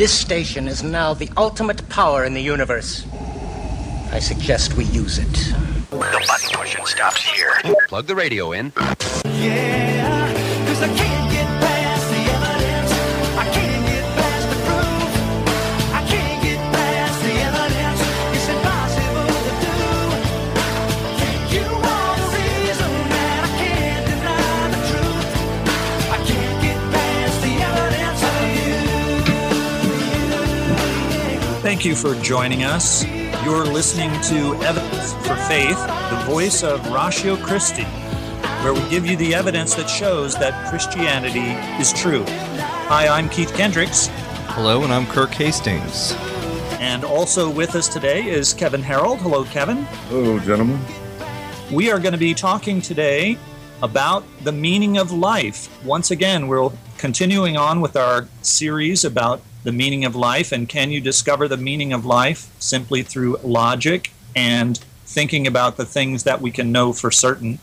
This station is now the ultimate power in the universe. I suggest we use it. The button pushing stops here. Plug the radio in. Yeah, because I can't get past the evidence. I can't get past the proof. I can't get past the evidence. It's impossible to do. Can't you all reason that I can't deny the truth? I can't get past the evidence of you. Thank you for joining us. You're listening to Evidence for Faith, the voice of Ratio Christi, where we give you the evidence that shows that Christianity is true. Hi, I'm Keith Kendricks. Hello, and I'm Kirk Hastings. And also with us today is Kevin Harreld. Hello, Kevin. Hello, gentlemen. We are going to be talking today about the meaning of life. Once again, we're continuing on with our series about the meaning of life, and can you discover the meaning of life simply through logic and thinking about the things that we can know for certain?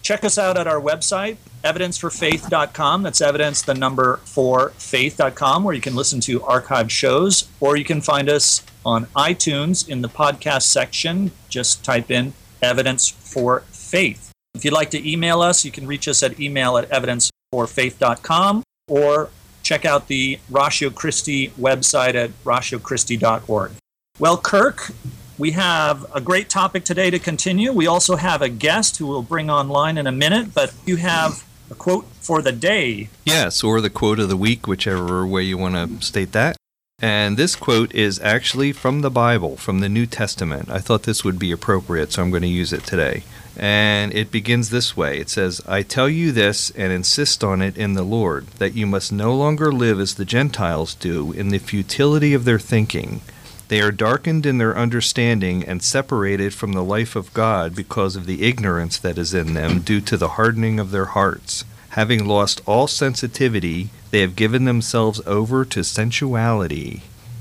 Check us out at our website, evidenceforfaith.com. That's evidence, the number 4, faith.com, where you can listen to archived shows, or you can find us on iTunes in the podcast section. Just type in Evidence for Faith. If you'd like to email us, you can reach us at email@evidenceforfaith.com, or check out the Ratio Christi website at ratiochristi.org. Well, Kirk, we have a great topic today to continue. We also have a guest who we'll bring online in a minute, but you have a quote for the day. Yes, or the quote of the week, whichever way you want to state that. And this quote is actually from the Bible, from the New Testament. I thought this would be appropriate, so I'm going to use it today. And it begins this way. It says, "I tell you this and insist on it in the Lord, that you must no longer live as the Gentiles do in the futility of their thinking. They are darkened in their understanding and separated from the life of God because of the ignorance that is in them due to the hardening of their hearts. Having lost all sensitivity, they have given themselves over to sensuality."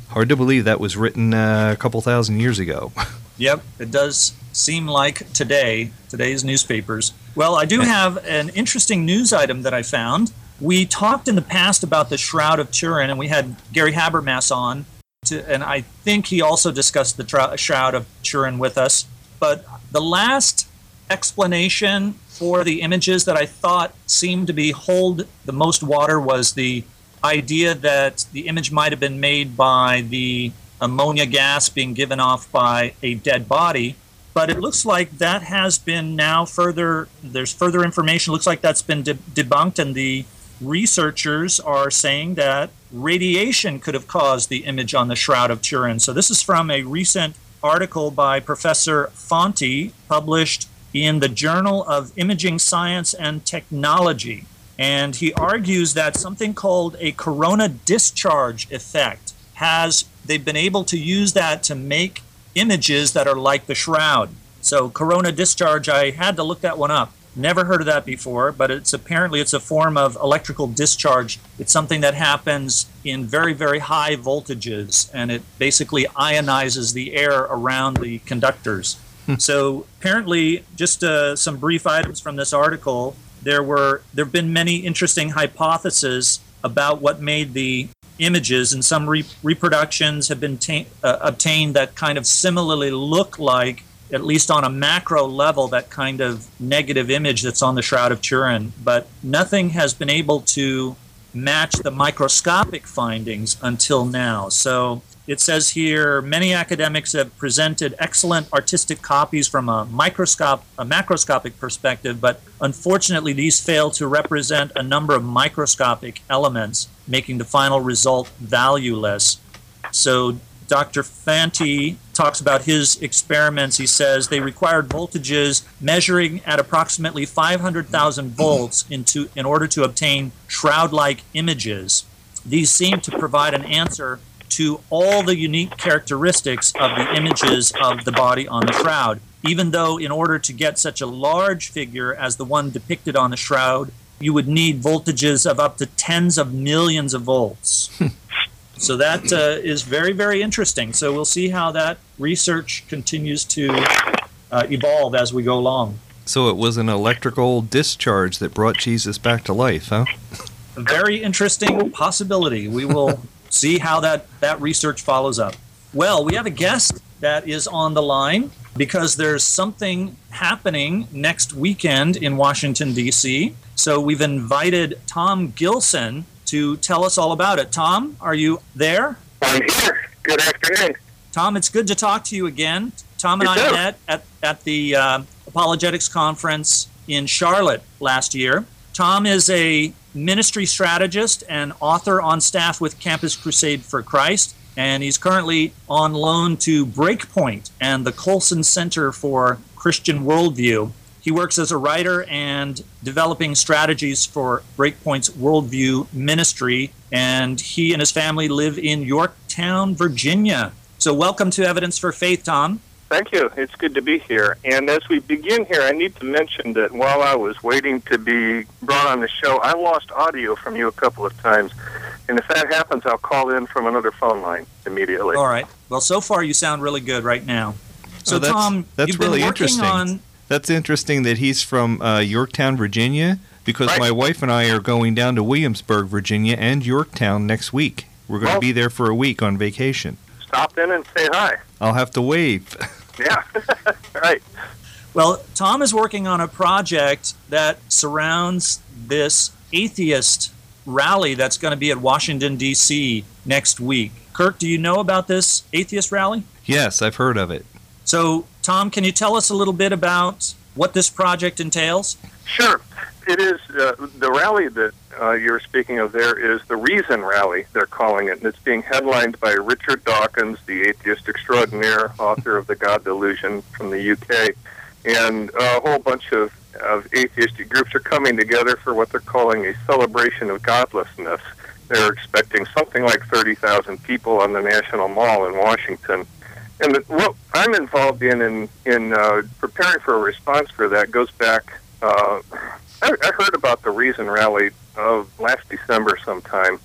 Hard to believe that was written a couple thousand years ago. Yep, it does seem like today's newspapers. Well, I do have an interesting news item that I found. We talked in the past about the Shroud of Turin, and we had Gary Habermas on, and I think he also discussed the Shroud of Turin with us. But the last explanation for the images that I thought seemed to be hold the most water was the idea that the image might have been made by the ammonia gas being given off by a dead body. But it looks like that has been now there's further information. It looks like that's been debunked, and the researchers are saying that radiation could have caused the image on the Shroud of Turin. So this is from a recent article by Professor Fonti, published in the Journal of Imaging Science and Technology. And he argues that something called a corona discharge effect they've been able to use that to make images that are like the shroud. So corona discharge, I had to look that one up. Never heard of that before, but it's apparently a form of electrical discharge. It's something that happens in very, very high voltages, and it basically ionizes the air around the conductors. So apparently, just some brief items from this article, there've been many interesting hypotheses about what made the images, and some reproductions have been obtained that kind of similarly look like, at least on a macro level, that kind of negative image that's on the Shroud of Turin. But nothing has been able to match the microscopic findings until now. So it says here, many academics have presented excellent artistic copies from a macroscopic perspective, but unfortunately these fail to represent a number of microscopic elements, making the final result valueless. So Dr. Fonti talks about his experiments. He says they required voltages measuring at approximately 500,000 volts in order to obtain shroud-like images. These seem to provide an answer to all the unique characteristics of the images of the body on the shroud, even though in order to get such a large figure as the one depicted on the shroud, you would need voltages of up to tens of millions of volts. So that is very, very interesting. So we'll see how that research continues to evolve as we go along. So it was an electrical discharge that brought Jesus back to life, huh? A very interesting possibility. We will see how that research follows up. Well, we have a guest that is on the line because there's something happening next weekend in Washington, D.C. So we've invited Tom Gilson to tell us all about it. Tom, are you there? I'm here. Good afternoon. Tom, it's good to talk to you again. Tom and I met at the Apologetics Conference in Charlotte last year. Tom is a ministry strategist and author on staff with Campus Crusade for Christ, and he's currently on loan to Breakpoint and the Colson Center for Christian Worldview. He works as a writer and developing strategies for Breakpoint's Worldview ministry, and he and his family live in Yorktown, Virginia. So welcome to Evidence for Faith, Tom. Thank you. It's good to be here. And as we begin here, I need to mention that while I was waiting to be brought on the show, I lost audio from you a couple of times. And if that happens, I'll call in from another phone line immediately. All right. Well, so far you sound really good right now. So, oh, Tom, that's you've really been working interesting. On... That's interesting that he's from Yorktown, Virginia, because my wife and I are going down to Williamsburg, Virginia, and Yorktown next week. We're going to be there for a week on vacation. Stop in and say hi. I'll have to wave. Yeah, right. Well, Tom is working on a project that surrounds this atheist rally that's going to be at Washington, D.C. next week. Kirk, do you know about this atheist rally? Yes, I've heard of it. So, Tom, can you tell us a little bit about what this project entails? Sure. It is the rally that you're speaking of there is the Reason Rally, they're calling it, and it's being headlined by Richard Dawkins, the atheist extraordinaire, author of The God Delusion from the UK, and a whole bunch of atheistic groups are coming together for what they're calling a celebration of godlessness. They're expecting something like 30,000 people on the National Mall in Washington. And what I'm involved in preparing for a response for that goes back... I heard about the Reason Rally of last December sometime,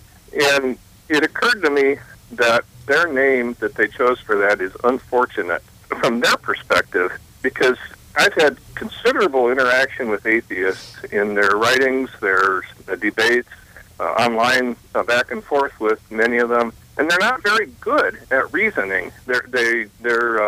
and it occurred to me that their name that they chose for that is unfortunate from their perspective, because I've had considerable interaction with atheists in their writings, their debates, online, back and forth with many of them, and they're not very good at reasoning. Their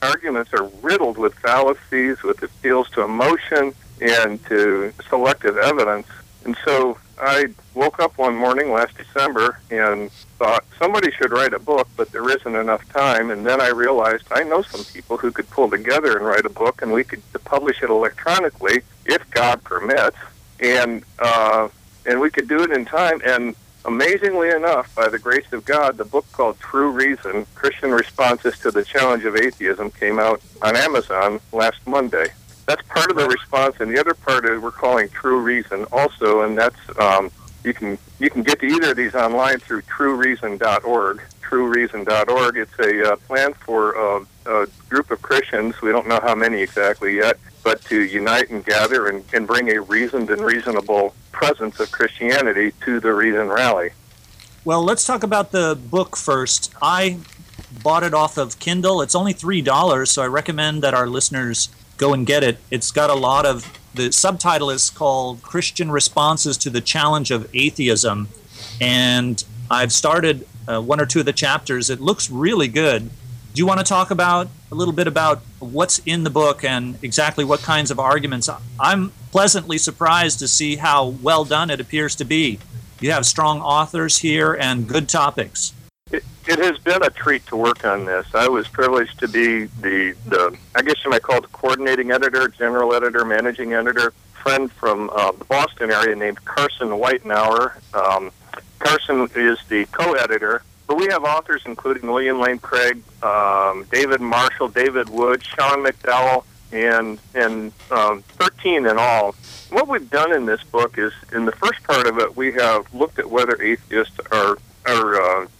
arguments are riddled with fallacies, with appeals to emotion, and to selective evidence. And so I woke up one morning last December and thought, somebody should write a book, but there isn't enough time. And then I realized I know some people who could pull together and write a book, and we could publish it electronically, if God permits, and we could do it in time. And amazingly enough, by the grace of God, the book called True Reason, Christian Responses to the Challenge of Atheism, came out on Amazon last Monday. That's part of the response, and the other part is we're calling True Reason also, and that's you can get to either of these online through truereason.org. Truereason.org. It's a plan for a group of Christians. We don't know how many exactly yet, but to unite and gather and bring a reasoned and reasonable presence of Christianity to the Reason Rally. Well, let's talk about the book first. I bought it off of Kindle. It's only $3, so I recommend that our listeners go and get it. It's got a lot of, the subtitle is called Christian Responses to the Challenge of Atheism. And I've started one or two of the chapters. It looks really good. Do you want to talk about a little bit about what's in the book and exactly what kinds of arguments? I'm pleasantly surprised to see how well done it appears to be. You have strong authors here and good topics. It has been a treat to work on this. I was privileged to be the I guess you might call it the coordinating editor, general editor, managing editor, friend from the Boston area named Carson Weitenauer. Carson is the co-editor, but we have authors including William Lane Craig, David Marshall, David Wood, Sean McDowell, and 13 in all. What we've done in this book is, in the first part of it, we have looked at whether atheists are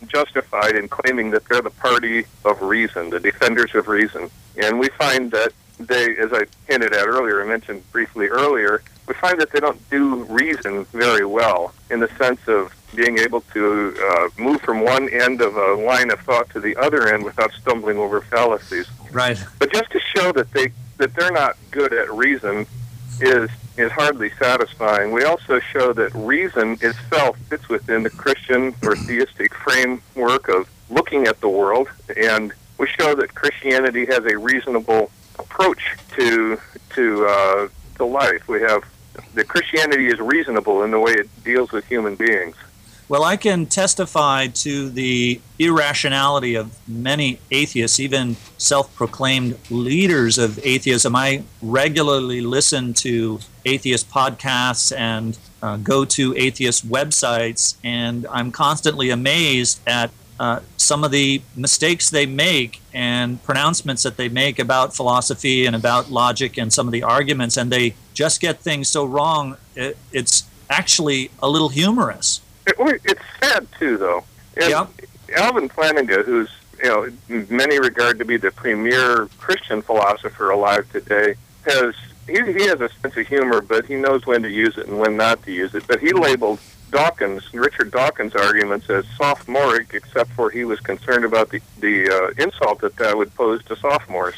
justified in claiming that they're the party of reason, the defenders of reason. And we find that they, as I hinted at earlier, I mentioned briefly earlier, we find that they don't do reason very well in the sense of being able to move from one end of a line of thought to the other end without stumbling over fallacies. Right. But just to show that they're not good at reason, is hardly satisfying. We also show that reason itself fits within the Christian or theistic framework of looking at the world, and we show that Christianity has a reasonable approach to life. We have that Christianity is reasonable in the way it deals with human beings. Well, I can testify to the irrationality of many atheists, even self-proclaimed leaders of atheism. I regularly listen to atheist podcasts and go to atheist websites, and I'm constantly amazed at some of the mistakes they make and pronouncements that they make about philosophy and about logic and some of the arguments, and they just get things so wrong, it's actually a little humorous. It's sad, too, though. Yeah. Alvin Plantinga, who's, in many regard to be the premier Christian philosopher alive today, he has a sense of humor, but he knows when to use it and when not to use it. But he labeled Richard Dawkins' arguments as sophomoric, except for he was concerned about the insult that would pose to sophomores.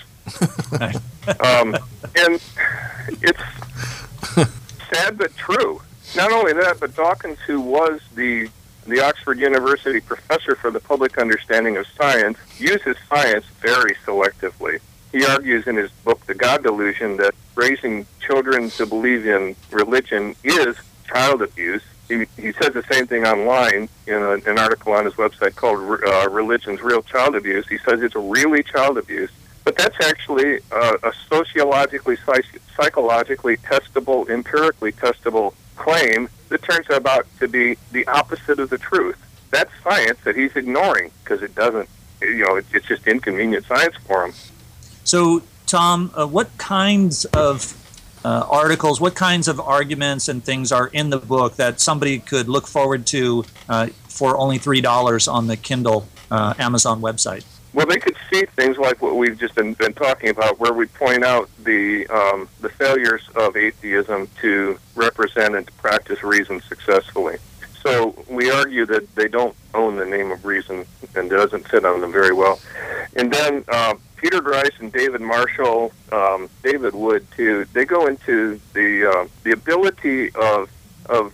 And it's sad but true. Not only that, but Dawkins, who was the Oxford University professor for the public understanding of science, uses science very selectively. He argues in his book, The God Delusion, that raising children to believe in religion is child abuse. He says the same thing online in an article on his website called Religion's Real Child Abuse. He says it's really child abuse. But that's actually a sociologically, psychologically testable, empirically testable claim that turns out to be the opposite of the truth. That's science that he's ignoring because it doesn't, it's just inconvenient science for him. So, Tom, what kinds of articles, what kinds of arguments and things are in the book that somebody could look forward to for only $3 on the Kindle Amazon website? Well, they could see things like what we've just been talking about, where we point out the failures of atheism to represent and to practice reason successfully. So we argue that they don't own the name of reason and it doesn't fit on them very well. And then Peter Grice and David Marshall, David Wood too, they go into the ability of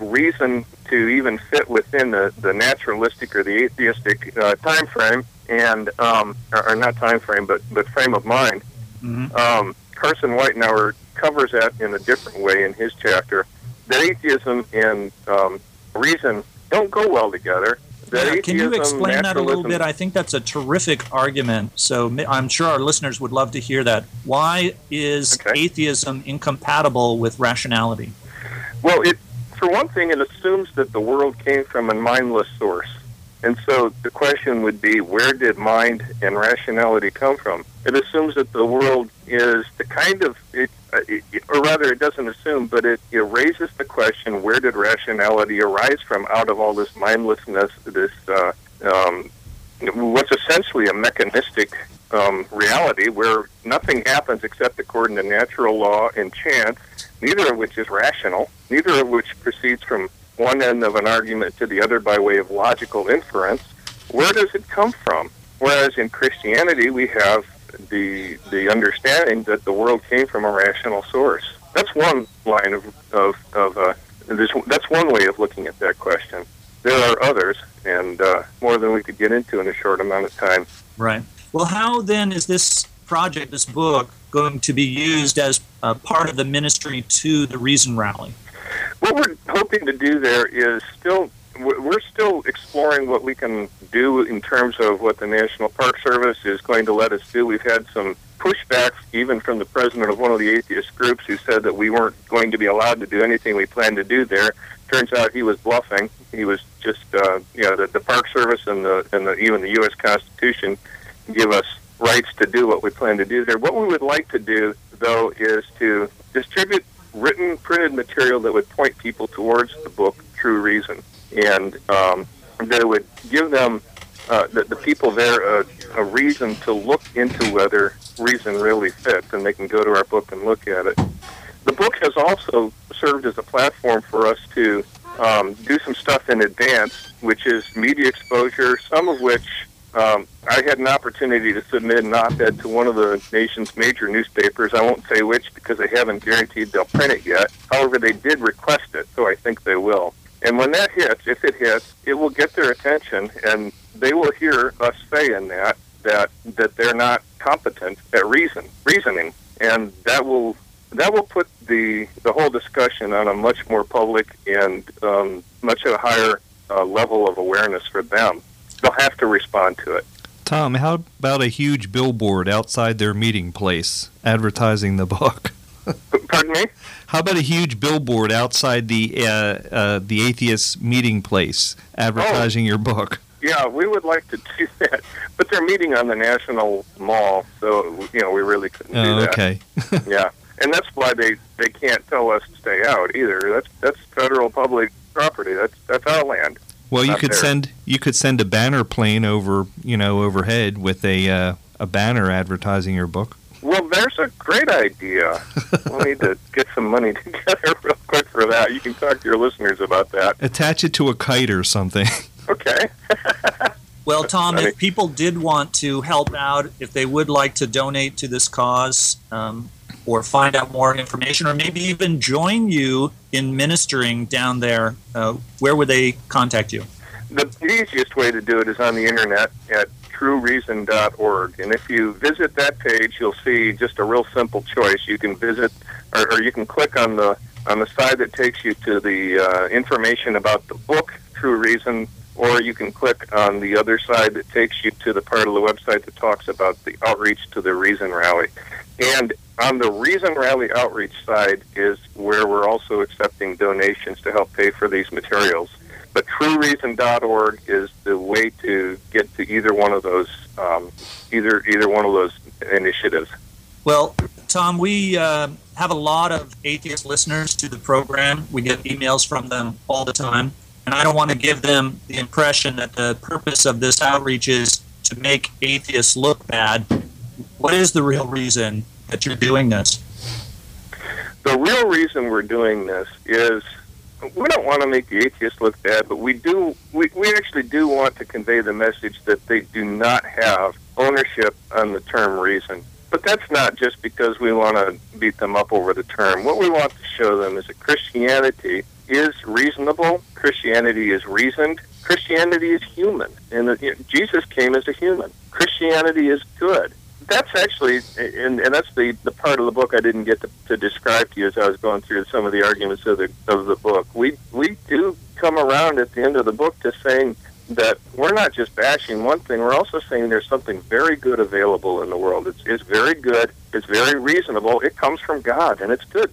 reason to even fit within the naturalistic or the atheistic time frame, and or not time frame, but frame of mind. Mm-hmm. Carson Weitenauer covers that in a different way in his chapter. That atheism and reason don't go well together. Yeah, can you explain that a little bit? I think that's a terrific argument, so I'm sure our listeners would love to hear that. Why is atheism incompatible with rationality? Well, for one thing, it assumes that the world came from a mindless source. And so the question would be, where did mind and rationality come from? It assumes that the world is the kind of, or rather it doesn't assume, but it raises the question, where did rationality arise from out of all this mindlessness, this what's essentially a mechanistic reality where nothing happens except according to natural law and chance, neither of which is rational, neither of which proceeds from one end of an argument to the other by way of logical inference. Where does it come from? Whereas in Christianity, we have the understanding that the world came from a rational source. That's one line that's one way of looking at that question. There are others, and more than we could get into in a short amount of time. Right. Well, how then is this project, this book, going to be used as part of the ministry to the Reason Rally? What we're hoping to do there is we're still exploring what we can do in terms of what the National Park Service is going to let us do. We've had some pushbacks even from the president of one of the atheist groups who said that we weren't going to be allowed to do anything we planned to do there. Turns out he was bluffing. He was just, the Park Service and even the U.S. Constitution give us rights to do what we plan to do there. What we would like to do, though, is to distribute written, printed material that would point people towards the book, True Reason, and that would give them, the people there, a reason to look into whether reason really fits, and they can go to our book and look at it. The book has also served as a platform for us to do some stuff in advance, which is media exposure, some of which I had an opportunity to submit an op-ed to one of the nation's major newspapers. I won't say which because they haven't guaranteed they'll print it yet. However, they did request it, so I think they will. And when that hits, if it hits, it will get their attention, and they will hear us say in that they're not competent at reasoning. And that will put the whole discussion on a much more public and much at a higher level of awareness for them. They'll have to respond to it. Tom, how about a huge billboard outside their meeting place advertising the book? Pardon me? How about a huge billboard outside the atheist meeting place advertising your book? Yeah, we would like to do that, but they're meeting on the National Mall, so we really couldn't do that. Okay. Yeah, and that's why they can't tell us to stay out either. That's federal public property. That's our land. Well, you could send a banner plane over, overhead with a banner advertising your book. Well, there's a great idea. We'll need to get some money together real quick for that. You can talk to your listeners about that. Attach it to a kite or something. Okay. Well, Tom, if people did want to help out, if they would like to donate to this cause, or find out more information, or maybe even join you in ministering down there, where would they contact you? The easiest way to do it is on the internet at truereason.org. And if you visit that page, you'll see just a real simple choice. You can visit, or you can click on the side that takes you to the information about the book, True Reason, or you can click on the other side that takes you to the part of the website that talks about the outreach to the Reason Rally. And on the Reason Rally outreach side is where we're also accepting donations to help pay for these materials. But truereason.org is the way to get to either one of those initiatives. Well, Tom, we have a lot of atheist listeners to the program. We get emails from them all the time. And I don't want to give them the impression that the purpose of this outreach is to make atheists look bad. What is the real reason that you're doing this? The real reason we're doing this is we don't want to make the atheists look bad, but we actually do want to convey the message that they do not have ownership on the term reason. But that's not just because we want to beat them up over the term. What we want to show them is that Christianity is reasonable, Christianity is reasoned, Christianity is human, and Jesus came as a human. Christianity is good. That's actually, and that's the part of the book I didn't get to describe to you as I was going through some of the arguments of the book. We do come around at the end of the book to saying that we're not just bashing one thing, we're also saying there's something very good available in the world. It's very good, it's very reasonable, it comes from God, and it's good.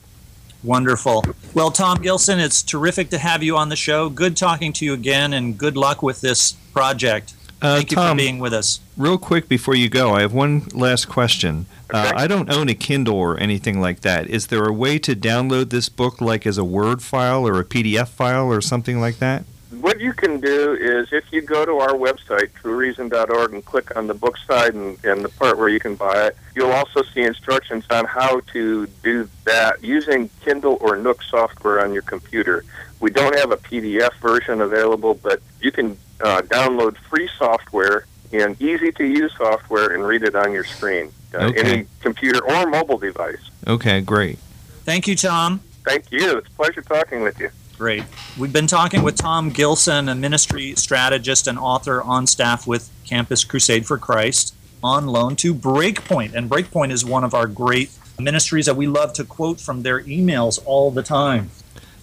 Wonderful. Well, Tom Gilson, it's terrific to have you on the show. Good talking to you again, and good luck with this project. Thank you, Tom, for being with us. Real quick before you go, I have one last question. Okay. I don't own a Kindle or anything like that. Is there a way to download this book like as a Word file or a PDF file or something like that? What you can do is if you go to our website, truereason.org, and click on the book side and the part where you can buy it, you'll also see instructions on how to do that using Kindle or Nook software on your computer. We don't have a PDF version available, but you can download free software and easy-to-use software and read it on your screen, any computer or mobile device. Okay, great. Thank you, Tom. Thank you. It's a pleasure talking with you. Great. We've been talking with Tom Gilson, a ministry strategist and author on staff with Campus Crusade for Christ, on loan to Breakpoint. And Breakpoint is one of our great ministries that we love to quote from their emails all the time.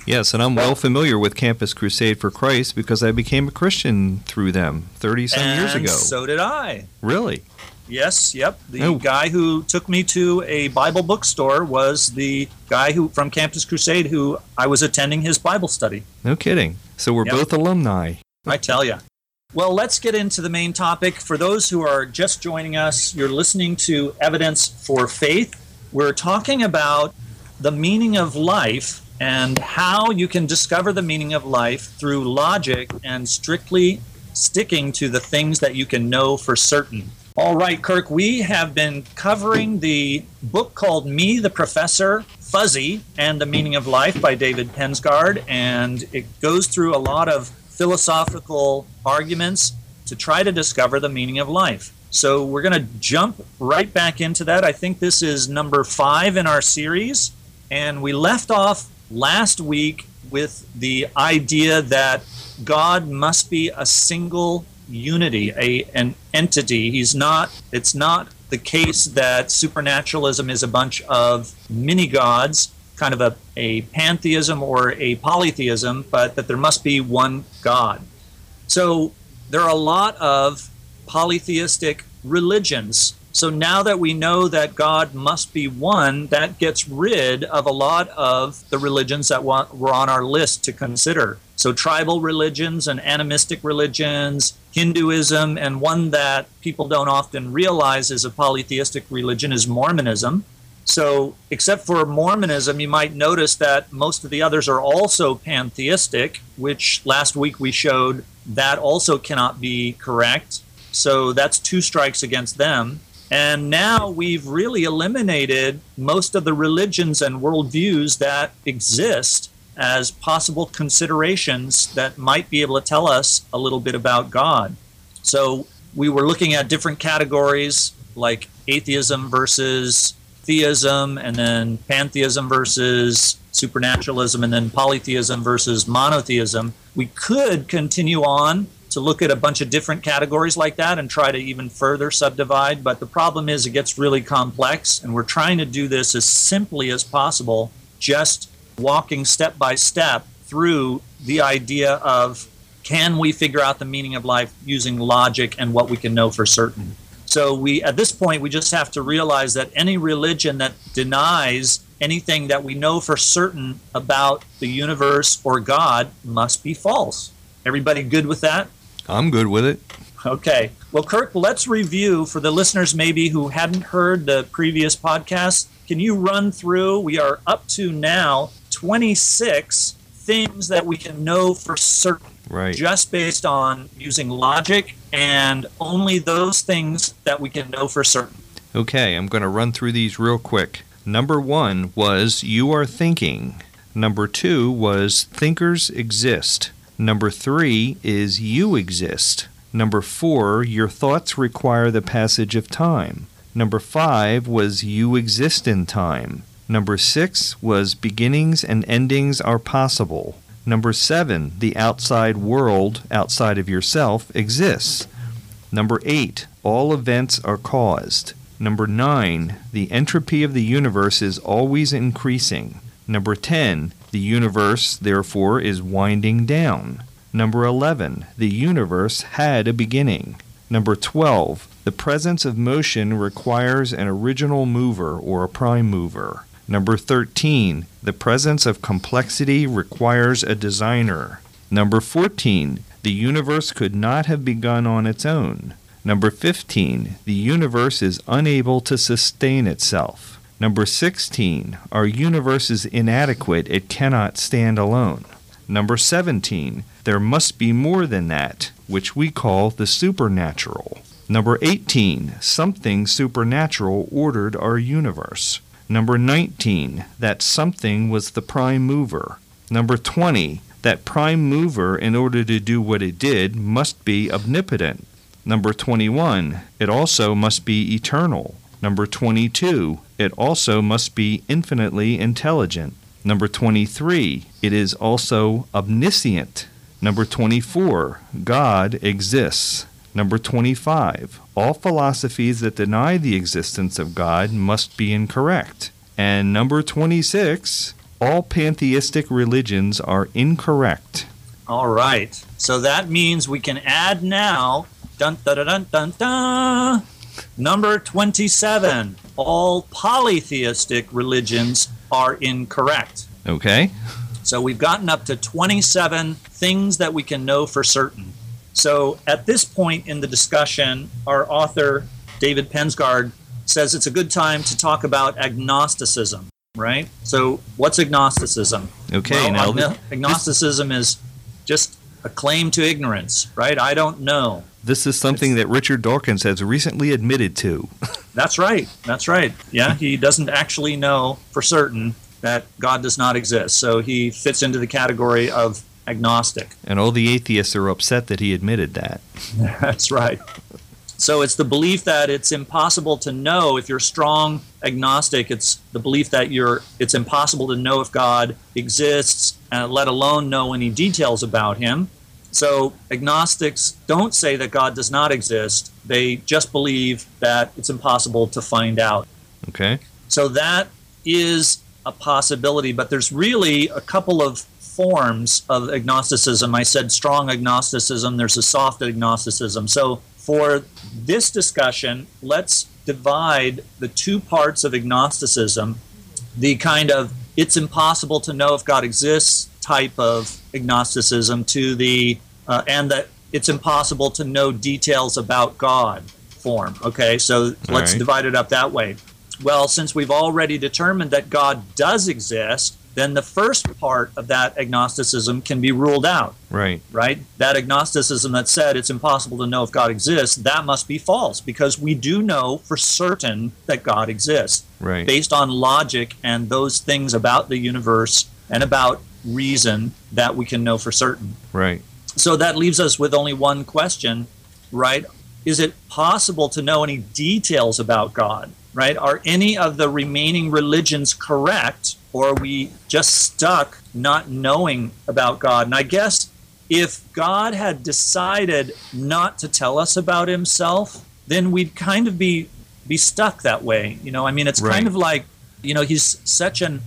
Yes, and I'm well familiar with Campus Crusade for Christ because I became a Christian through them 30-some years ago. And so did I. Really? Yes, yep. The guy who took me to a Bible bookstore was the guy who from Campus Crusade who I was attending his Bible study. No kidding. So we're both alumni. I tell you. Well, let's get into the main topic. For those who are just joining us, you're listening to Evidence for Faith. We're talking about the meaning of life and how you can discover the meaning of life through logic and strictly sticking to the things that you can know for certain. All right, Kirk, we have been covering the book called Me, the Professor, Fuzzy, and the Meaning of Life by David Pensgard, and it goes through a lot of philosophical arguments to try to discover the meaning of life. So we're going to jump right back into that. I think this is number 5 in our series, and we left off last week with the idea that God must be a single unity, an entity. It's not the case that supernaturalism is a bunch of mini-gods, kind of a pantheism or a polytheism, but that there must be one God. So there are a lot of polytheistic religions. So now that we know that God must be one, that gets rid of a lot of the religions that were on our list to consider. So tribal religions and animistic religions, Hinduism, and one that people don't often realize is a polytheistic religion is Mormonism. So except for Mormonism, you might notice that most of the others are also pantheistic, which last week we showed that also cannot be correct. So that's 2 strikes against them. And now we've really eliminated most of the religions and worldviews that exist as possible considerations that might be able to tell us a little bit about God. So we were looking at different categories like atheism versus theism, and then pantheism versus supernaturalism, and then polytheism versus monotheism. We could continue on to look at a bunch of different categories like that and try to even further subdivide, but the problem is it gets really complex, and we're trying to do this as simply as possible, just walking step by step through the idea of can we figure out the meaning of life using logic and what we can know for certain. So at this point, we just have to realize that any religion that denies anything that we know for certain about the universe or God must be false. Everybody good with that? I'm good with it. Okay. Well, Kirk, let's review for the listeners maybe who hadn't heard the previous podcast. Can you run through? We are up to now 26 things that we can know for certain. Right. Just based on using logic and only those things that we can know for certain. Okay, I'm going to run through these real quick. Number 1 was you are thinking. Number 2 was thinkers exist. Number 3 is you exist. Number 4, your thoughts require the passage of time. Number 5 was you exist in time. Number 6 was beginnings and endings are possible. Number 7, the outside world, outside of yourself, exists. Number 8, all events are caused. Number 9, the entropy of the universe is always increasing. Number 10, the universe, therefore, is winding down. Number 11, the universe had a beginning. Number 12, the presence of motion requires an original mover or a prime mover. Number 13, the presence of complexity requires a designer. Number 14, the universe could not have begun on its own. Number 15, the universe is unable to sustain itself. Number 16, our universe is inadequate, it cannot stand alone. Number 17, there must be more than that, which we call the supernatural. Number 18, something supernatural ordered our universe. Number 19, that something was the prime mover. Number 20, that prime mover, in order to do what it did, must be omnipotent. Number 21, it also must be eternal. Number 22, it also must be infinitely intelligent. Number 23, it is also omniscient. Number 24, God exists. Number 25, all philosophies that deny the existence of God must be incorrect. And number 26, all pantheistic religions are incorrect. All right. So that means we can add now, dun dun dun dun dun, number 27, all polytheistic religions are incorrect. Okay. So we've gotten up to 27 things that we can know for certain. So at this point in the discussion, our author, David Pensgard, says it's a good time to talk about agnosticism, right? So what's agnosticism? Okay. Well, now, agnosticism is just a claim to ignorance, right? I don't know. This is something that Richard Dawkins has recently admitted to. That's right. That's right. Yeah, he doesn't actually know for certain that God does not exist. So he fits into the category of agnostic. And all the atheists are upset that he admitted that. That's right. So it's the belief that it's impossible to know if you're strong agnostic. It's the belief that it's impossible to know if God exists, let alone know any details about him. So agnostics don't say that God does not exist. They just believe that it's impossible to find out. Okay. So that is a possibility, but there's really a couple of forms of agnosticism. I said strong agnosticism. There's a soft agnosticism. So for this discussion, let's divide the two parts of agnosticism, the kind of it's impossible to know if God exists type of agnosticism to the and that it's impossible to know details about God form. Okay, so let's divide it up that way. Well, since we've already determined that God does exist, then the first part of that agnosticism can be ruled out. Right. Right? That agnosticism that said it's impossible to know if God exists, that must be false because we do know for certain that God exists. Right. Based on logic and those things about the universe and about reason that we can know for certain. Right. So that leaves us with only one question, right? Is it possible to know any details about God, right? Are any of the remaining religions correct, or are we just stuck not knowing about God? And I guess if God had decided not to tell us about himself, then we'd kind of be stuck that way. You know, I mean, it's kind of like, you know, he's such a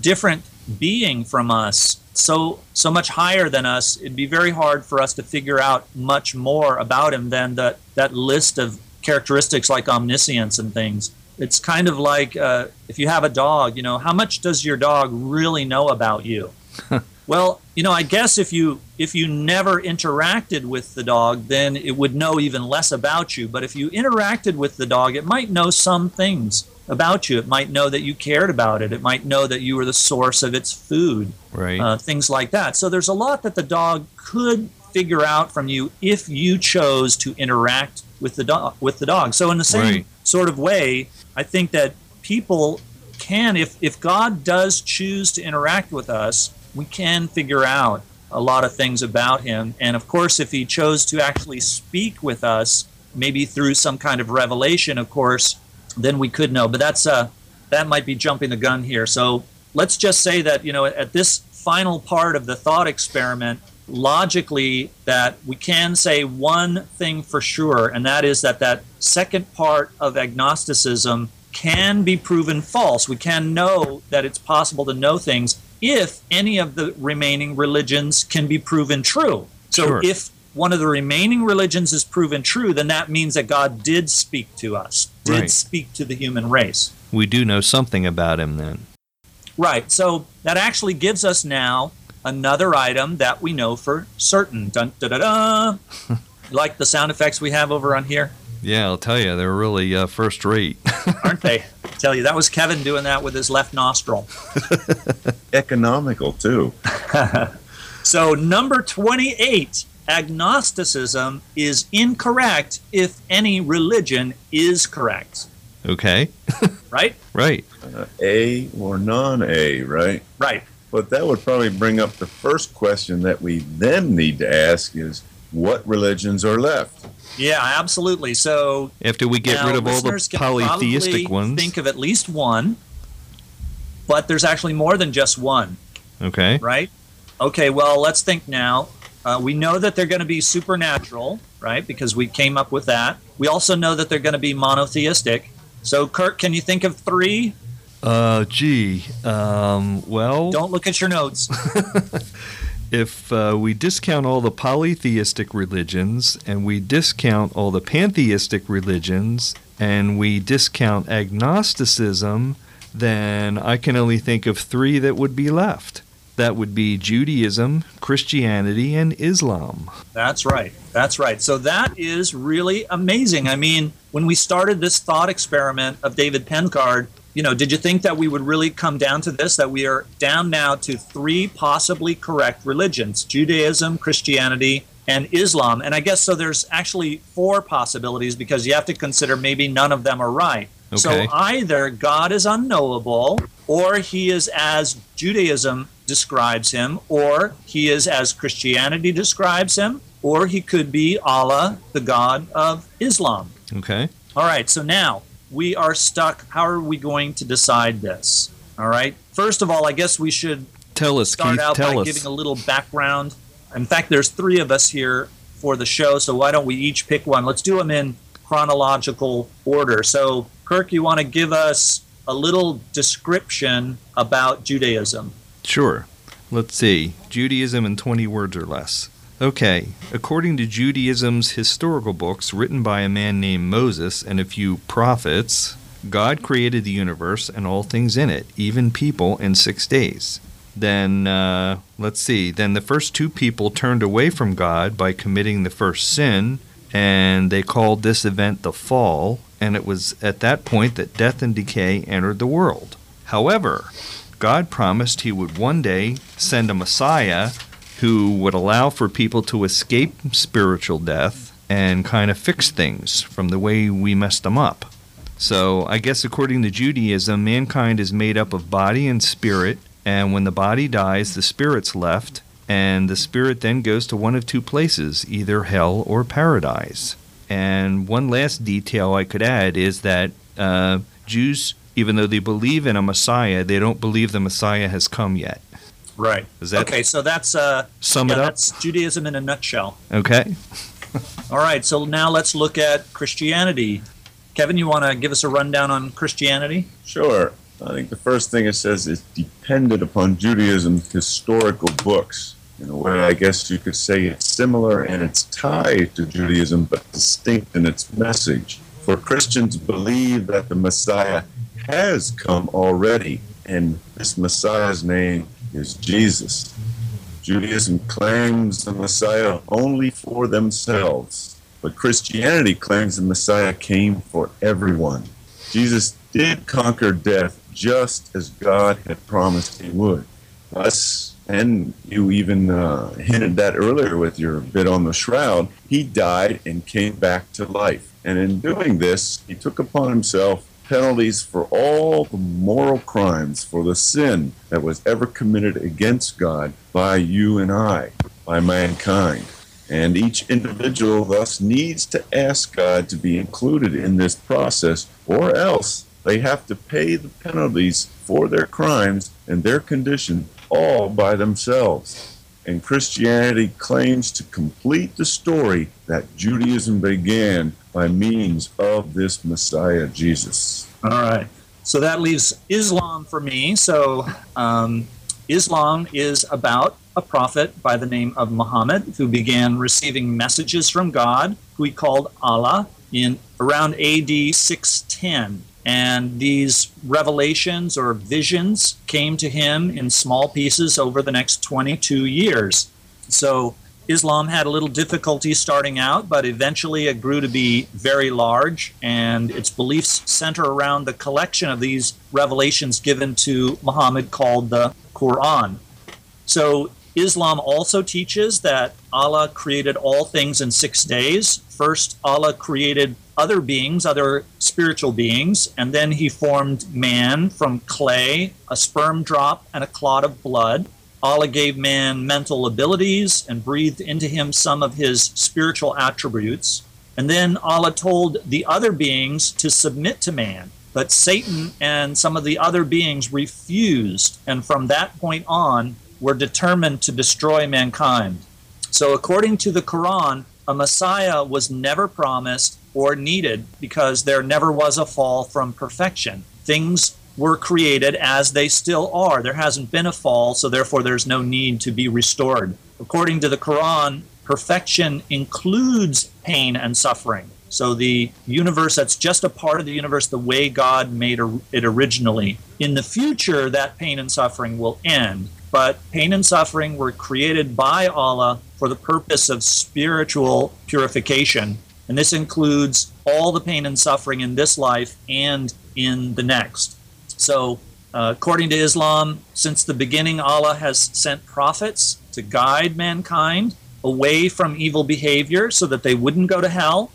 different being from us, so much higher than us. It'd be very hard for us to figure out much more about him than that list of characteristics like omniscience and things. It's kind of like if you have a dog, you know, how much does your dog really know about you? Well, you know, I guess if you never interacted with the dog, then it would know even less about you. But if you interacted with the dog, it might know some things about you. It might know that you cared about it. It might know that you were the source of its food, things like that. So there's a lot that the dog could figure out from you if you chose to interact with the dog. So in the same sort of way, I think that people can, if God does choose to interact with us, we can figure out a lot of things about him. And of course, if he chose to actually speak with us, maybe through some kind of revelation, of course, then we could know. But that might be jumping the gun here. So let's just say that, you know, at this final part of the thought experiment, logically, that we can say one thing for sure, and that is that second part of agnosticism can be proven false. We can know that it's possible to know things if any of the remaining religions can be proven true. So if one of the remaining religions is proven true, then that means that God did speak to us, did speak to the human race. We do know something about him then. Right. So that actually gives us now another item that we know for certain. Dun, da, da, da. Like the sound effects we have over on here? Yeah, I'll tell you, they're really first rate. Aren't they? I tell you, that was Kevin doing that with his left nostril. Economical, too. So number 28. Agnosticism is incorrect if any religion is correct. Okay. Right? Right. A or non-A, right? Right. But that would probably bring up the first question that we then need to ask is, what religions are left? Yeah, absolutely. So after we get rid of all the polytheistic ones, think of at least one, but there's actually more than just one. Okay. Right? Okay, well, let's think now. We know that they're going to be supernatural, right, because we came up with that. We also know that they're going to be monotheistic. So, Kirk, can you think of three? Well... Don't look at your notes. If we discount all the polytheistic religions and we discount all the pantheistic religions and we discount agnosticism, then I can only think of three that would be left. That would be Judaism, Christianity, and Islam. That's right. That's right. So that is really amazing. I mean, when we started this thought experiment of David Pensgard, you know, did you think that we would really come down to this, that we are down now to three possibly correct religions, Judaism, Christianity, and Islam? And I guess so there's actually four possibilities because you have to consider maybe none of them are right. Okay. So either God is unknowable or he is, as Judaism describes him, or he is as Christianity describes him, or he could be Allah, the God of Islam. Okay. All right, so now we are stuck. How are we going to decide this? All right. First of all, I guess we should start out by giving a little background. In fact, there's three of us here for the show, so why don't we each pick one? Let's do them in chronological order. So, Kirk, you want to give us a little description about Judaism? Sure. Let's see. Judaism in 20 words or less. Okay. According to Judaism's historical books written by a man named Moses and a few prophets, God created the universe and all things in it, even people, in 6 days. Then, then the first two people turned away from God by committing the first sin, and they called this event the fall, and it was at that point that death and decay entered the world. However, God promised he would one day send a Messiah who would allow for people to escape spiritual death and kind of fix things from the way we messed them up. So I guess according to Judaism, mankind is made up of body and spirit, and when the body dies, the spirit's left, and the spirit then goes to one of two places, either hell or paradise. And one last detail I could add is that Jews, even though they believe in a Messiah, they don't believe the Messiah has come yet. Right. Okay, so that's that's Judaism in a nutshell. Okay. All right, so now let's look at Christianity. Kevin, you want to give us a rundown on Christianity? Sure. I think the first thing it says is depended upon Judaism's historical books. In a way, I guess you could say it's similar in its tie to Judaism, but distinct in its message. For Christians believe that the Messiah has come already, and this Messiah's name is Jesus. Judaism claims the Messiah only for themselves, but Christianity claims the Messiah came for everyone. Jesus did conquer death just as God had promised he would. Thus, and you even hinted that earlier with your bit on the shroud, he died and came back to life. And in doing this, he took upon himself penalties for all the moral crimes, for the sin that was ever committed against God by you and I, by mankind. And each individual thus needs to ask God to be included in this process, or else they have to pay the penalties for their crimes and their condition all by themselves. And Christianity claims to complete the story that Judaism began by means of this Messiah, Jesus. All right. So that leaves Islam for me. So Islam is about a prophet by the name of Muhammad who began receiving messages from God, who he called Allah, in around AD 610. And these revelations or visions came to him in small pieces over the next 22 years. So Islam had a little difficulty starting out, but eventually it grew to be very large, and its beliefs center around the collection of these revelations given to Muhammad called the Quran. So Islam also teaches that Allah created all things in 6 days. First, Allah created other beings, other spiritual beings, and then he formed man from clay, a sperm drop, and a clot of blood. Allah gave man mental abilities and breathed into him some of his spiritual attributes. And then Allah told the other beings to submit to man. But Satan and some of the other beings refused, and from that point on, were determined to destroy mankind. So according to the Quran, a Messiah was never promised or needed because there never was a fall from perfection. Things were created as they still are. There hasn't been a fall, so therefore there's no need to be restored. According to the Quran, perfection includes pain and suffering. So the universe, that's just a part of the universe the way God made it originally. In the future, that pain and suffering will end. But pain and suffering were created by Allah for the purpose of spiritual purification. And this includes all the pain and suffering in this life and in the next. So according to Islam, since the beginning, Allah has sent prophets to guide mankind away from evil behavior so that they wouldn't go to hell.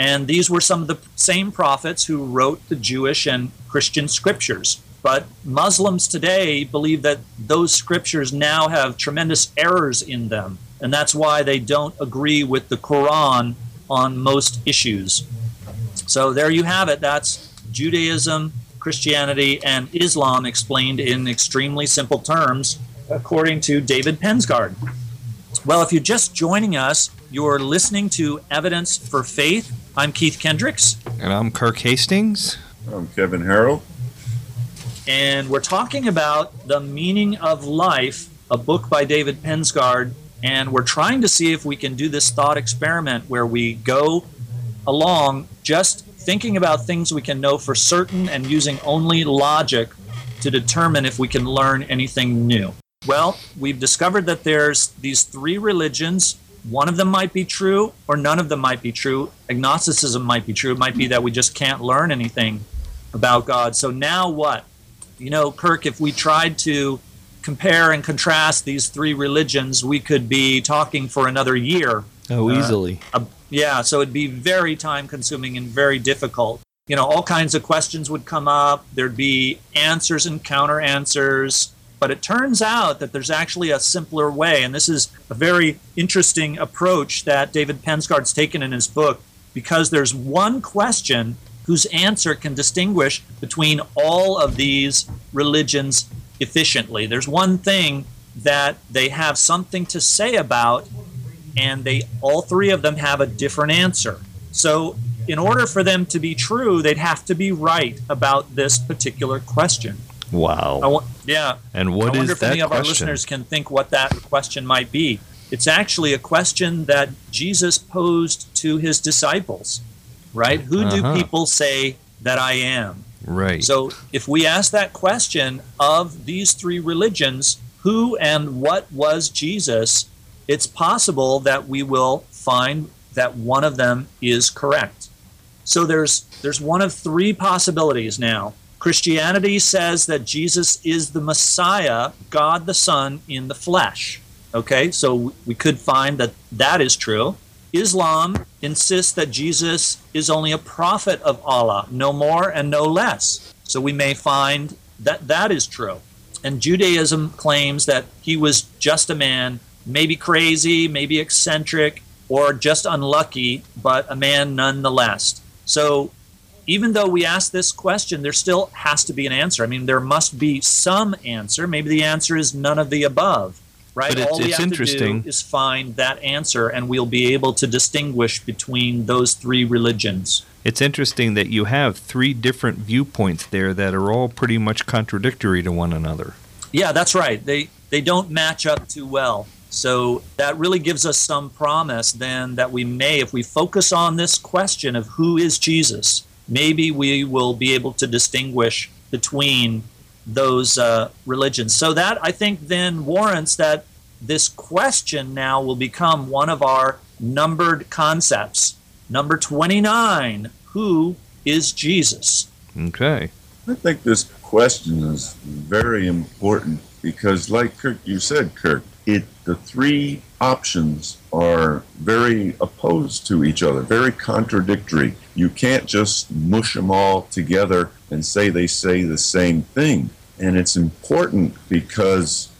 And these were some of the same prophets who wrote the Jewish and Christian scriptures. But Muslims today believe that those scriptures now have tremendous errors in them, and that's why they don't agree with the Quran on most issues. So there you have it. That's Judaism, Christianity, and Islam explained in extremely simple terms, according to David Pensgard. Well, if you're just joining us, you're listening to Evidence for Faith. I'm Keith Kendricks. And I'm Kirk Hastings. I'm Kevin Harreld. And we're talking about The Meaning of Life, a book by David Pensgard, and we're trying to see if we can do this thought experiment where we go along just thinking about things we can know for certain and using only logic to determine if we can learn anything new. Well, we've discovered that there's these three religions. One of them might be true, or none of them might be true. Agnosticism might be true. It might be that we just can't learn anything about God. So now what? You know, Kirk, if we tried to compare and contrast these three religions, we could be talking for another year. Oh, easily. Yeah, so it'd be very time-consuming and very difficult. You know, all kinds of questions would come up. There'd be answers and counter-answers. But it turns out that there's actually a simpler way, and this is a very interesting approach that David Pensgard's taken in his book, because there's one question whose answer can distinguish between all of these religions efficiently. There's one thing that they have something to say about, and they all three of them have a different answer. So in order for them to be true, they'd have to be right about this particular question. Wow. Yeah. And what is that question? I wonder if any of our listeners can think what that question might be. It's actually a question that Jesus posed to his disciples, right? Who do people say that I am? Right. So if we ask that question of these three religions, who and what was Jesus, it's possible that we will find that one of them is correct. So there's one of three possibilities now. Christianity says that Jesus is the Messiah, God the Son in the flesh. Okay, so we could find that that is true. Islam insists that Jesus is only a prophet of Allah, no more and no less. So we may find that that is true. And Judaism claims that he was just a man, maybe crazy, maybe eccentric, or just unlucky, but a man nonetheless. So even though we ask this question, there still has to be an answer. I mean, there must be some answer. Maybe the answer is none of the above, right? But all we have to do is find that answer, and we'll be able to distinguish between those three religions. It's interesting that you have three different viewpoints there that are all pretty much contradictory to one another. Yeah, that's right. They don't match up too well. So that really gives us some promise then that we may, if we focus on this question of who is Jesus, maybe we will be able to distinguish between those religions. So that, I think, then warrants that this question now will become one of our numbered concepts. Number 29, who is Jesus? Okay. I think this question is very important because, like you said, Kirk, the three options are very opposed to each other, very contradictory. You can't just mush them all together and say they say the same thing. And it's important because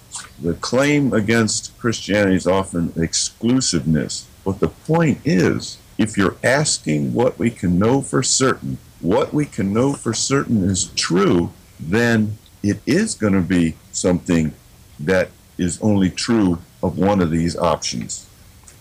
the claim against Christianity is often exclusiveness. But the point is, if you're asking what we can know for certain, what we can know for certain is true, then it is going to be something that is only true of one of these options.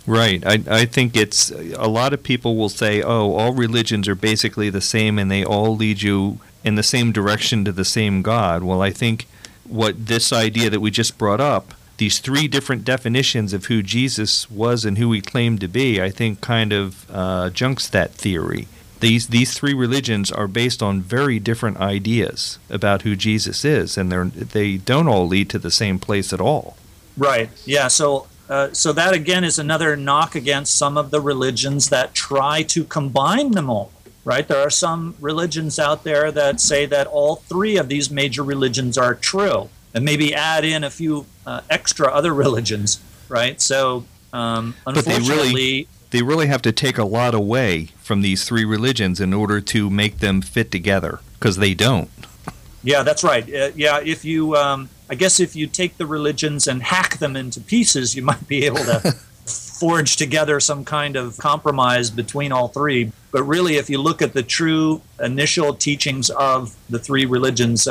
Right. I think it's a lot of people will say, oh, all religions are basically the same and they all lead you in the same direction to the same God. Well, I think what this idea that we just brought up, these three different definitions of who Jesus was and who he claimed to be, I think kind of junks that theory. These three religions are based on very different ideas about who Jesus is, and they don't all lead to the same place at all. Right. Yeah. So that again is another knock against some of the religions that try to combine them all. Right. There are some religions out there that say that all three of these major religions are true, and maybe add in a few extra other religions. Right. So unfortunately. But they really have to take a lot away from these three religions in order to make them fit together, because they don't. Yeah, that's right. Yeah, if you, I guess if you take the religions and hack them into pieces, you might be able to forge together some kind of compromise between all three. But really, if you look at the true initial teachings of the three religions,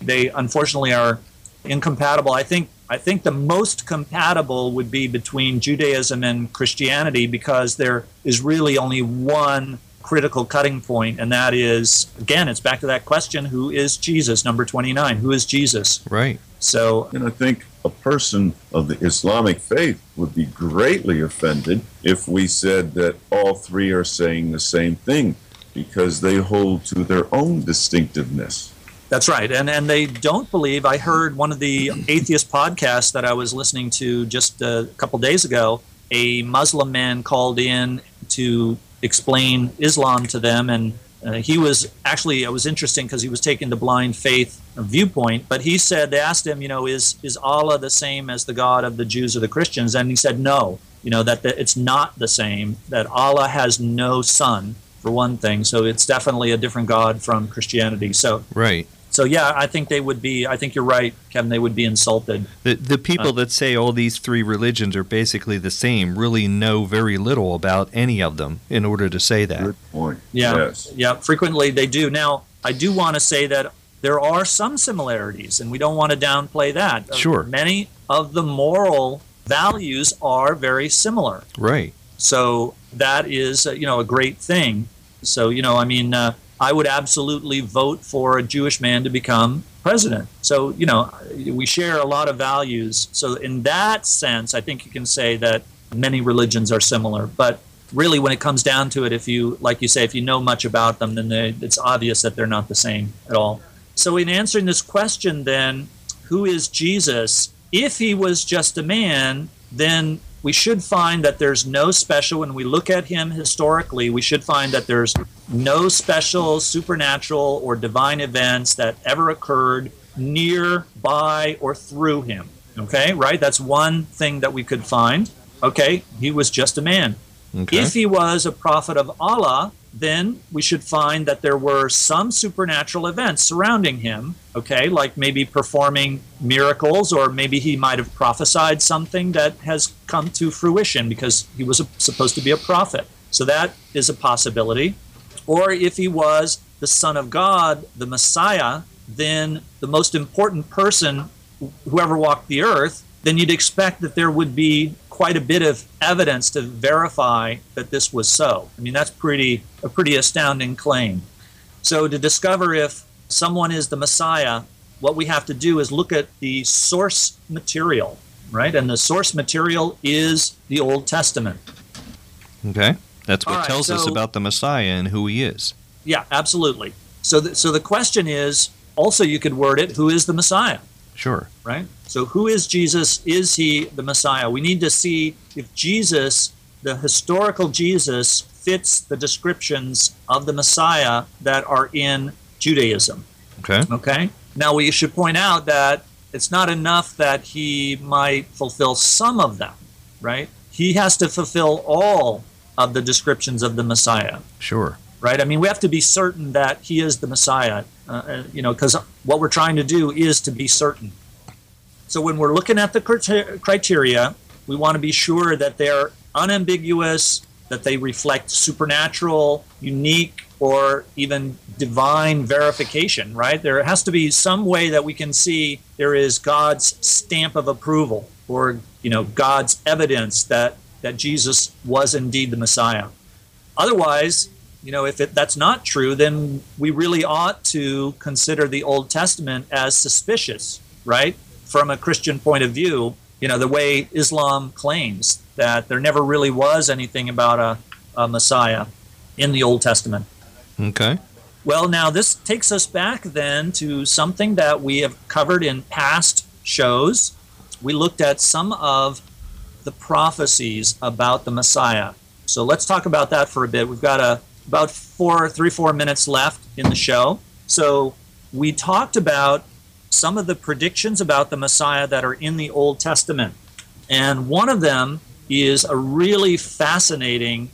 they unfortunately are incompatible. I think the most compatible would be between Judaism and Christianity, because there is really only one critical cutting point, and that is, again, it's back to that question, who is Jesus? Number 29, who is Jesus? Right. So, and I think a person of the Islamic faith would be greatly offended if we said that all three are saying the same thing, because they hold to their own distinctiveness. That's right. And they don't believe, I heard one of the atheist podcasts that I was listening to just a couple days ago, a Muslim man called in to explain Islam to them, and he was actually, it was interesting because he was taking the blind faith viewpoint, but he said, they asked him, you know, is Allah the same as the God of the Jews or the Christians? And he said, no, you know, that it's not the same, that Allah has no son, for one thing, so it's definitely a different God from Christianity. So right. So yeah, I think they would be, I think you're right, Kevin, they would be insulted. The people that say all these three religions are basically the same really know very little about any of them in order to say that. Good point. Yeah, yes. Yeah, frequently they do. Now, I do want to say that there are some similarities, and we don't want to downplay that. Sure. Many of the moral values are very similar. Right. So that is, you know, a great thing. So, you know, I mean, I would absolutely vote for a Jewish man to become president. So, you know, we share a lot of values. So in that sense, I think you can say that many religions are similar. But really, when it comes down to it, if you, like you say, if you know much about them, then it's obvious that they're not the same at all. So in answering this question, then, who is Jesus? If he was just a man, then we should find that there's no special, when we look at him historically, we should find that there's no special supernatural or divine events that ever occurred near, by, or through him. Okay, right? That's one thing that we could find. Okay, he was just a man. Okay. If he was a prophet of Allah, then we should find that there were some supernatural events surrounding him, okay, like maybe performing miracles, or maybe he might have prophesied something that has come to fruition because he was supposed to be a prophet. So that is a possibility. Or if he was the Son of God, the Messiah, then the most important person, whoever walked the earth, then you'd expect that there would be quite a bit of evidence to verify that this was so. I mean, that's a pretty astounding claim. So to discover if someone is the Messiah, what we have to do is look at the source material, right? And the source material is the Old Testament. Okay. That's what tells us about the Messiah and who he is. Yeah, absolutely. So the question is, also you could word it, who is the Messiah? Sure. Right? So who is Jesus? Is he the Messiah? We need to see if Jesus, the historical Jesus, fits the descriptions of the Messiah that are in Judaism. Okay? Now, we should point out that it's not enough that he might fulfill some of them, right? He has to fulfill all of the descriptions of the Messiah. Sure. Right? I mean, we have to be certain that he is the Messiah, you know, because what we're trying to do is to be certain. So when we're looking at the criteria, we want to be sure that they're unambiguous, that they reflect supernatural, unique, or even divine verification, right? There has to be some way that we can see there is God's stamp of approval, or, you know, God's evidence that Jesus was indeed the Messiah. Otherwise, you know, if that's not true, then we really ought to consider the Old Testament as suspicious, right? From a Christian point of view, you know, the way Islam claims that there never really was anything about a Messiah in the Old Testament. Okay. Well, now this takes us back then to something that we have covered in past shows. We looked at some of the prophecies about the Messiah. So let's talk about that for a bit. We've got about 4 minutes left in the show. So we talked about some of the predictions about the Messiah that are in the Old Testament. And one of them is a really fascinating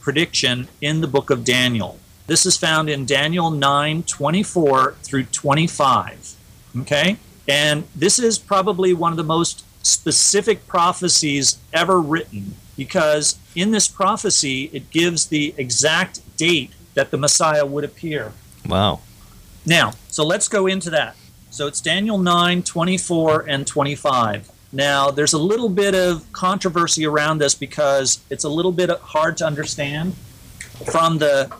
prediction in the book of Daniel. This is found in Daniel 9, 24 through 25, okay? And this is probably one of the most specific prophecies ever written, because in this prophecy, it gives the exact date that the Messiah would appear. Wow. Now, so let's go into that. So it's Daniel 9, 24 and 25. Now, there's a little bit of controversy around this because it's a little bit hard to understand from the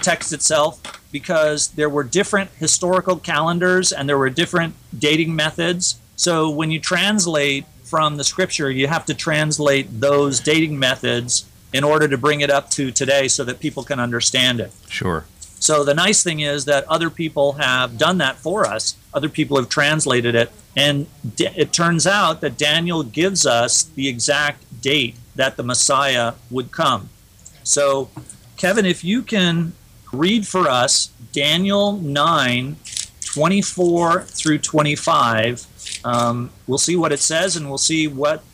text itself, because there were different historical calendars and there were different dating methods. So when you translate from the scripture, you have to translate those dating methods in order to bring it up to today so that people can understand it. Sure. So the nice thing is that other people have done that for us. Other people have translated it. And it turns out that Daniel gives us the exact date that the Messiah would come. So, Kevin, if you can read for us Daniel 9, 24 through 25, we'll see what it says, and we'll see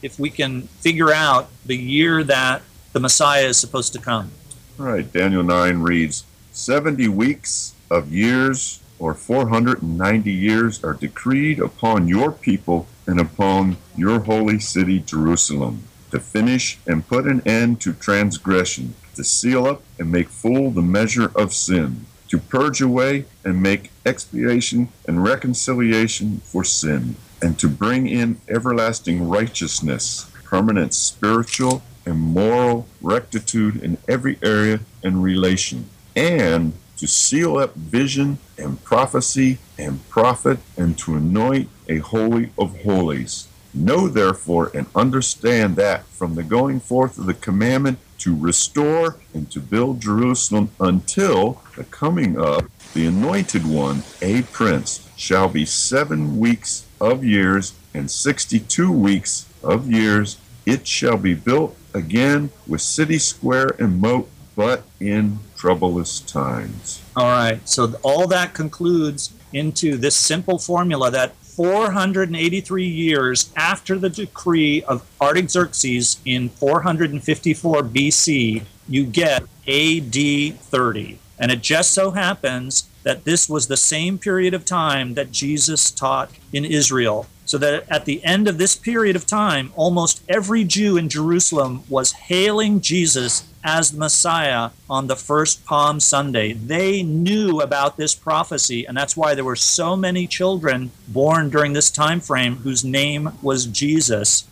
if we can figure out the year that the Messiah is supposed to come. All right, Daniel 9 reads, 70 weeks of years, or 490 years, are decreed upon your people and upon your holy city Jerusalem, to finish and put an end to transgression, to seal up and make full the measure of sin, to purge away and make expiation and reconciliation for sin, and to bring in everlasting righteousness, permanent spiritual and moral rectitude in every area and relation, and to seal up vision and prophecy and prophet, and to anoint a holy of holies. Know therefore and understand that from the going forth of the commandment to restore and to build Jerusalem until the coming of the anointed one, a prince, shall be 7 weeks of years and 62 weeks of years. It shall be built again with city, square, and moat, but in troublous times. All right, so all that concludes into this simple formula that 483 years after the decree of Artaxerxes in 454 BC, you get AD 30. And it just so happens that this was the same period of time that Jesus taught in Israel. So that at the end of this period of time, almost every Jew in Jerusalem was hailing Jesus as the Messiah on the first Palm Sunday. They knew about this prophecy, and that's why there were so many children born during this time frame whose name was Jesus.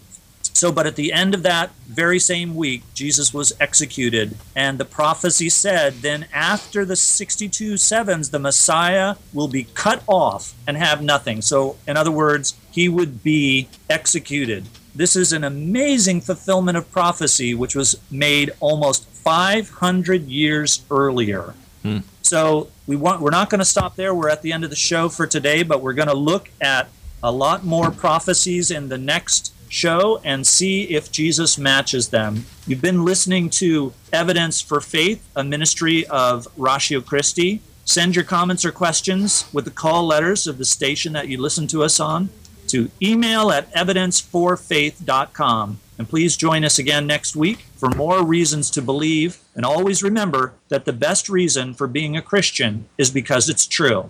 So, but at the end of that very same week, Jesus was executed, and the prophecy said, then after the 62 sevens, the Messiah will be cut off and have nothing. So, in other words, he would be executed. This is an amazing fulfillment of prophecy, which was made almost 500 years earlier. Hmm. So, we're not going to stop there. We're at the end of the show for today, but we're going to look at a lot more prophecies in the next show and see if Jesus matches them. You've been listening to Evidence for Faith, a ministry of Ratio Christi. Send your comments or questions with the call letters of the station that you listen to us on to email at evidenceforfaith.com. And please join us again next week for more reasons to believe. And always remember that the best reason for being a Christian is because it's true.